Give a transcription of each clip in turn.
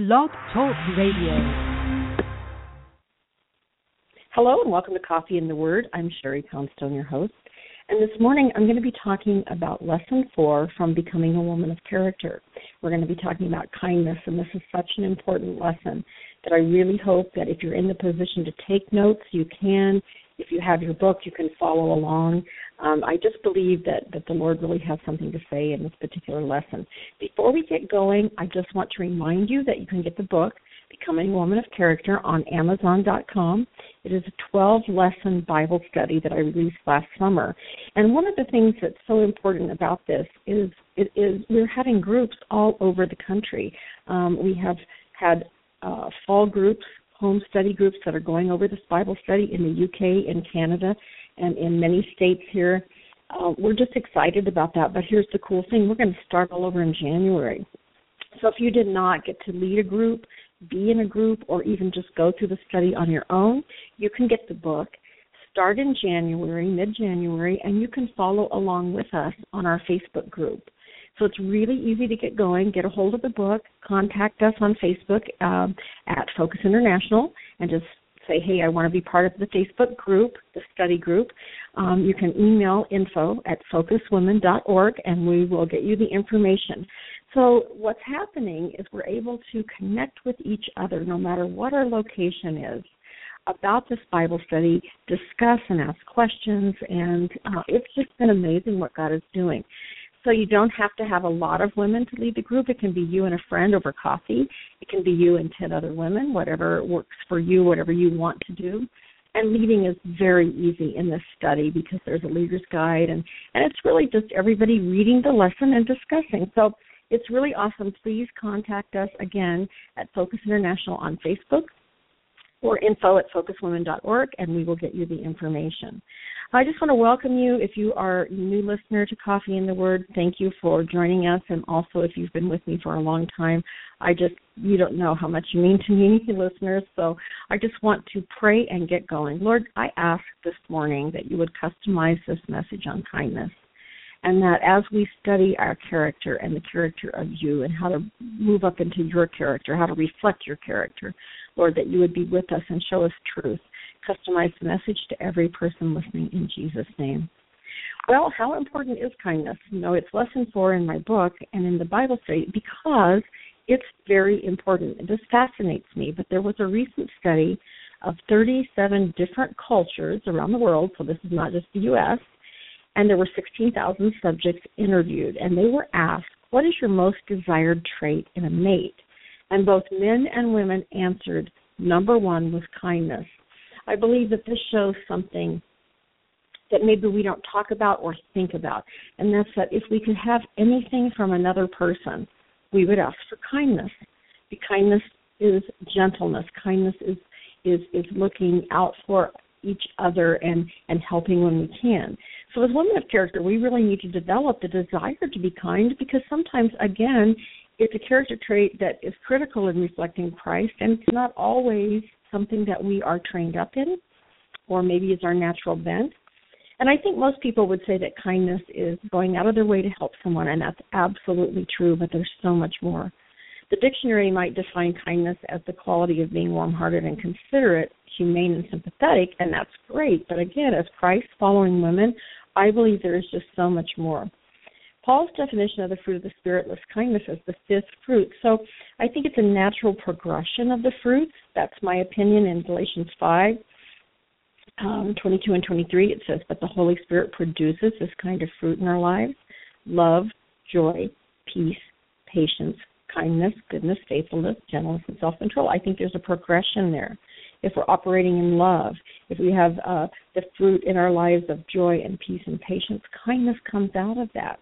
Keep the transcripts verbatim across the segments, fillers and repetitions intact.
Blog Talk Radio. Hello and welcome to Coffee in the Word. I'm Sherry Poundstone, your host. And this morning I'm going to be talking about Lesson four from Becoming a Woman of Character. We're going to be talking about kindness, and this is such an important lesson that I really hope that if you're in the position to take notes, you can. If you have your book, you can follow along. Um, I just believe that, that the Lord really has something to say in this particular lesson. Before we get going, I just want to remind you that you can get the book, Becoming a Woman of Character, on amazon dot com. It is a twelve-lesson Bible study that I released last summer. And one of the things that's so important about this is, it is we're having groups all over the country. Um, we have had uh, fall groups, home study groups that are going over this Bible study in the U K, in Canada, and in many states here. Uh, we're just excited about that, but here's the cool thing. We're going to start all over in January. So if you did not get to lead a group, be in a group, or even just go through the study on your own, you can get the book. Start in January, mid-January, and you can follow along with us on our Facebook group. So it's really easy to get going. Get a hold of the book. Contact us on Facebook um, at Focus International and just say, hey, I want to be part of the Facebook group, the study group. Um, you can email info at focus women dot org, and we will get you the information. So what's happening is we're able to connect with each other, no matter what our location is, about this Bible study, discuss and ask questions, and uh, it's just been amazing what God is doing. So you don't have to have a lot of women to lead the group. It can be you and a friend over coffee. It can be you and ten other women, whatever works for you, whatever you want to do. And leading is very easy in this study because there's a leader's guide, and, and it's really just everybody reading the lesson and discussing. So it's really awesome. Please contact us again at Focus International on Facebook or info at focus women dot org, and we will get you the information. I just want to welcome you. If you are a new listener to Coffee in the Word, thank you for joining us. And also, if you've been with me for a long time, I just, you don't know how much you mean to me, listeners. So I just want to pray and get going. Lord, I ask this morning that you would customize this message on kindness, and that as we study our character and the character of you and how to move up into your character, how to reflect your character, Lord, that you would be with us and show us truth. Customize the message to every person listening in Jesus' name. Well, how important is kindness? You know, it's lesson four in my book and in the Bible study because it's very important. This fascinates me, but there was a recent study of thirty-seven different cultures around the world, so this is not just the U S, and there were sixteen thousand subjects interviewed, and they were asked, what is your most desired trait in a mate? And both men and women answered, number one was kindness. I believe that this shows something that maybe we don't talk about or think about, and that's that if we could have anything from another person, we would ask for kindness. Because kindness is gentleness. Kindness is is, is looking out for each other and, and helping when we can. So as women of character, we really need to develop the desire to be kind because sometimes, again, it's a character trait that is critical in reflecting Christ, and it's not always something that we are trained up in, or maybe is our natural bent. And I think most people would say that kindness is going out of their way to help someone, and that's absolutely true, but there's so much more. The dictionary might define kindness as the quality of being warm-hearted and considerate, humane and sympathetic, and that's great. But again, as Christ following women, I believe there is just so much more. Paul's definition of the fruit of the Spirit lists kindness as the fifth fruit. So I think it's a natural progression of the fruits. That's my opinion in Galatians five, um, twenty-two and twenty-three. It says, but the Holy Spirit produces this kind of fruit in our lives: love, joy, peace, patience, kindness, goodness, faithfulness, gentleness, and self-control. I think there's a progression there. If we're operating in love, if we have uh, the fruit in our lives of joy and peace and patience, kindness comes out of that.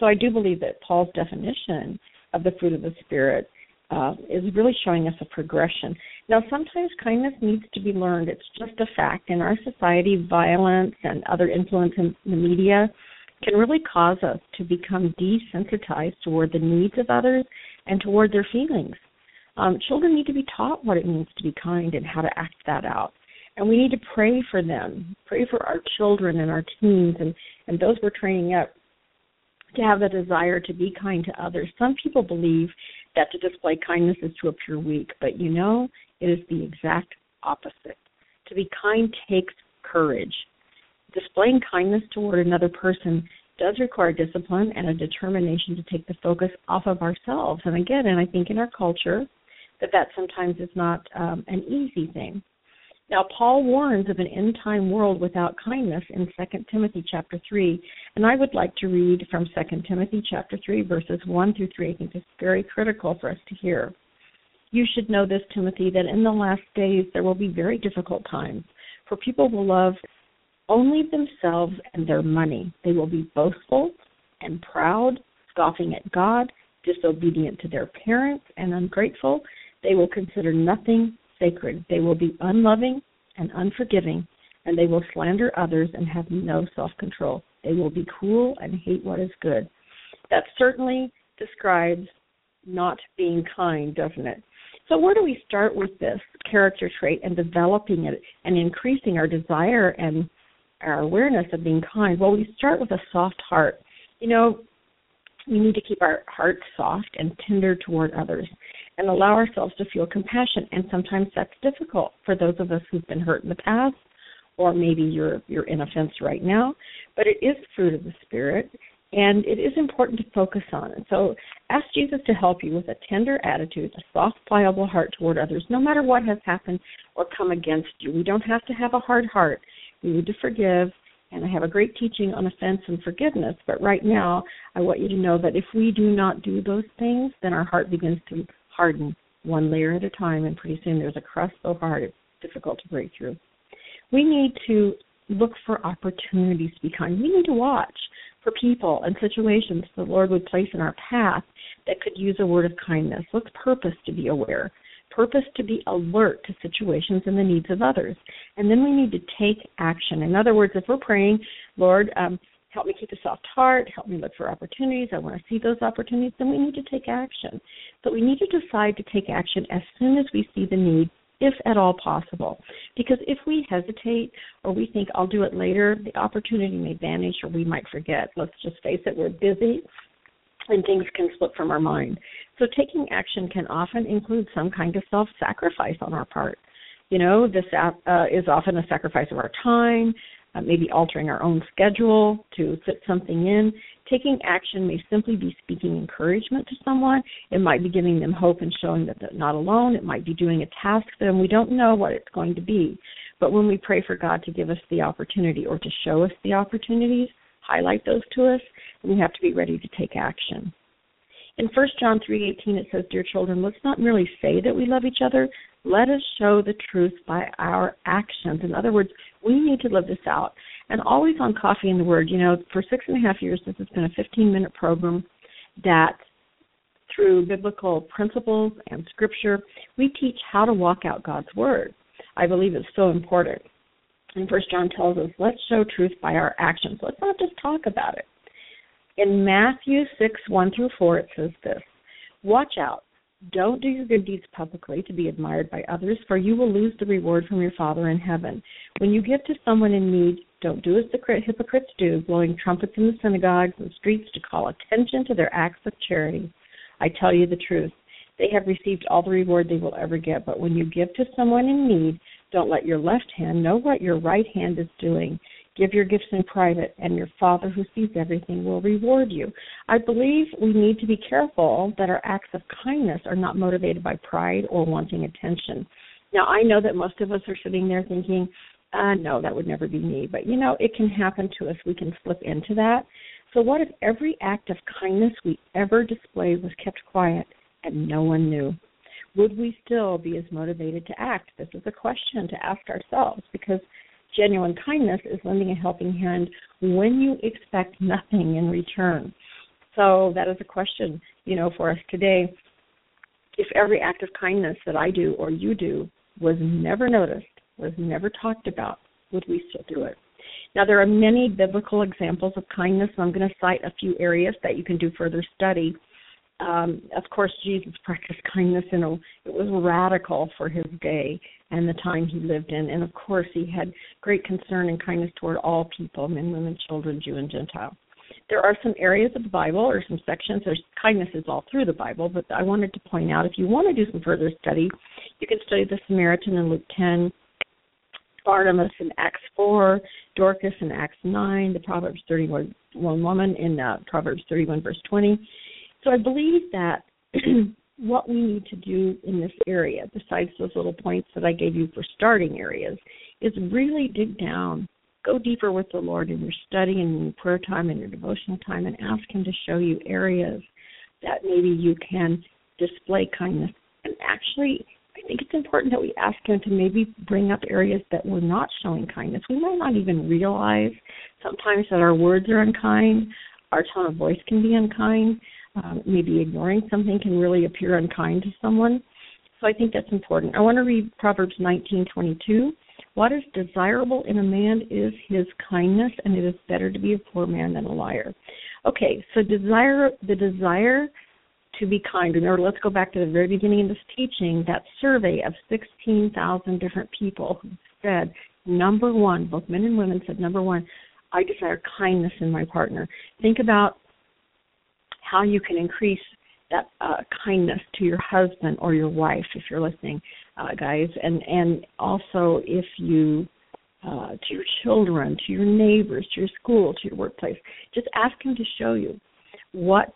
So I do believe that Paul's definition of the fruit of the Spirit uh, is really showing us a progression. Now, sometimes kindness needs to be learned. It's just a fact. In our society, violence and other influence in the media can really cause us to become desensitized toward the needs of others and toward their feelings. Um, children need to be taught what it means to be kind and how to act that out. And we need to pray for them, pray for our children and our teens and, and those we're training up to have a desire to be kind to others. Some people believe that to display kindness is to appear weak, but you know, it is the exact opposite. To be kind takes courage. Displaying kindness toward another person does require discipline and a determination to take the focus off of ourselves. And again, and I think in our culture, that that sometimes is not um, an easy thing. Now, Paul warns of an end-time world without kindness in Second Timothy chapter three, and I would like to read from Second Timothy chapter three, verses one through three. I think it's very critical for us to hear. You should know this, Timothy, that in the last days there will be very difficult times, for people will love only themselves and their money. They will be boastful and proud, scoffing at God, disobedient to their parents, and ungrateful. They will consider nothing sacred. They will be unloving and unforgiving, and they will slander others and have no self-control. They will be cruel and hate what is good. That certainly describes not being kind, doesn't it? So where do we start with this character trait and developing it and increasing our desire and our awareness of being kind? Well, we start with a soft heart. You know, we need to keep our hearts soft and tender toward others and allow ourselves to feel compassion. And sometimes that's difficult for those of us who've been hurt in the past, or maybe you're you're in offense right now. But it is fruit of the Spirit, and it is important to focus on it. So ask Jesus to help you with a tender attitude, a soft, pliable heart toward others, no matter what has happened or come against you. We don't have to have a hard heart. We need to forgive, and I have a great teaching on offense and forgiveness, but right now I want you to know that if we do not do those things, then our heart begins to harden one layer at a time, and pretty soon there's a crust so hard it's difficult to break through. We need to look for opportunities to be kind. We need to watch for people and situations the Lord would place in our path that could use a word of kindness. Let's purpose to be aware. Purpose to be alert to situations and the needs of others. And then we need to take action. In other words, if we're praying, Lord, um, help me keep a soft heart, help me look for opportunities, I want to see those opportunities, then we need to take action. But we need to decide to take action as soon as we see the need, if at all possible. Because if we hesitate or we think, I'll do it later, the opportunity may vanish or we might forget. Let's just face it, we're busy, and things can slip from our mind. So taking action can often include some kind of self-sacrifice on our part. You know, this uh, is often a sacrifice of our time, uh, maybe altering our own schedule to fit something in. Taking action may simply be speaking encouragement to someone. It might be giving them hope and showing that they're not alone. It might be doing a task for them. We don't know what it's going to be. But when we pray for God to give us the opportunity or to show us the opportunities, highlight those to us, and we have to be ready to take action. In First John three eighteen, it says, Dear children, let's not merely say that we love each other. Let us show the truth by our actions. In other words, we need to live this out. And always on Coffee in the Word, you know, for six and a half years, this has been a fifteen-minute program that through biblical principles and scripture, we teach how to walk out God's Word. I believe it's so important. And First John tells us, let's show truth by our actions. Let's not just talk about it. In Matthew six, one through four, it says this, Watch out. Don't do your good deeds publicly to be admired by others, for you will lose the reward from your Father in heaven. When you give to someone in need, don't do as the hypocrites do, blowing trumpets in the synagogues and streets to call attention to their acts of charity. I tell you the truth. They have received all the reward they will ever get, but when you give to someone in need, don't let your left hand know what your right hand is doing. Give your gifts in private, and your Father who sees everything will reward you. I believe we need to be careful that our acts of kindness are not motivated by pride or wanting attention. Now, I know that most of us are sitting there thinking, uh, no, that would never be me. But, you know, it can happen to us. We can slip into that. So what if every act of kindness we ever displayed was kept quiet and no one knew? Would we still be as motivated to act? This is a question to ask ourselves, because genuine kindness is lending a helping hand when you expect nothing in return. So that is a question, you know, for us today. if every act of kindness that I do or you do was never noticed, was never talked about, would we still do it? Now, there are many biblical examples of kindness, and I'm going to cite a few areas that you can do further study. Um, of course, Jesus practiced kindness, and it was radical for his day and the time he lived in. And, of course, he had great concern and kindness toward all people, men, women, children, Jew, and Gentile. There are some areas of the Bible or some sections. There's kindness is all through the Bible, but I wanted to point out if you want to do some further study, you can study the Samaritan in Luke ten, Barnabas in Acts four, Dorcas in Acts nine, the Proverbs thirty-one woman in uh, Proverbs thirty-one, verse twenty. So I believe that what we need to do in this area, besides those little points that I gave you for starting areas, is really dig down. Go deeper with the Lord in your study and in your prayer time and your devotional time, and ask him to show you areas that maybe you can display kindness. And actually, I think it's important that we ask him to maybe bring up areas that we're not showing kindness. We might not even realize sometimes that our words are unkind, our tone of voice can be unkind, um, maybe ignoring something can really appear unkind to someone. So I think that's important. I want to read Proverbs nineteen twenty-two. What is desirable in a man is his kindness, and it is better to be a poor man than a liar. Okay, so desire the desire to be kind. Remember, let's go back to the very beginning of this teaching, that survey of sixteen thousand different people who said, number one, both men and women said, number one, I desire kindness in my partner. Think about how you can increase that uh, kindness to your husband or your wife, if you're listening, uh, guys, and, and also if you, uh, to your children, to your neighbors, to your school, to your workplace. Just ask him to show you, what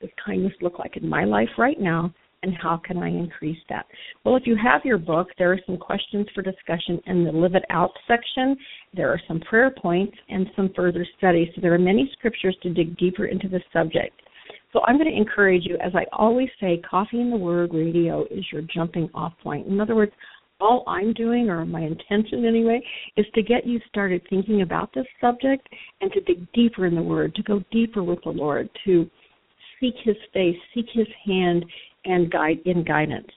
does kindness look like in my life right now, and how can I increase that? Well, if you have your book, there are some questions for discussion in the Live It Out section. There are some prayer points and some further studies. So there are many scriptures to dig deeper into the subject. So I'm going to encourage you, as I always say, Coffee in the Word Radio is your jumping off point. In other words, all I'm doing, or my intention anyway, is to get you started thinking about this subject and to dig deeper in the Word, to go deeper with the Lord, to seek his face, seek his hand, and guide in guidance.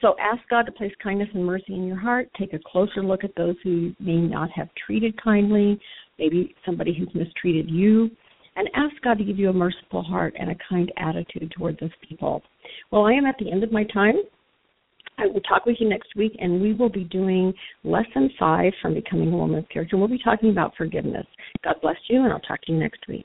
So ask God to place kindness and mercy in your heart. Take a closer look at those who may not have treated kindly, maybe somebody who's mistreated you. And ask God to give you a merciful heart and a kind attitude toward those people. Well, I am at the end of my time. I will talk with you next week, and we will be doing Lesson five from Becoming a Woman of Character. We'll be talking about forgiveness. God bless you, and I'll talk to you next week.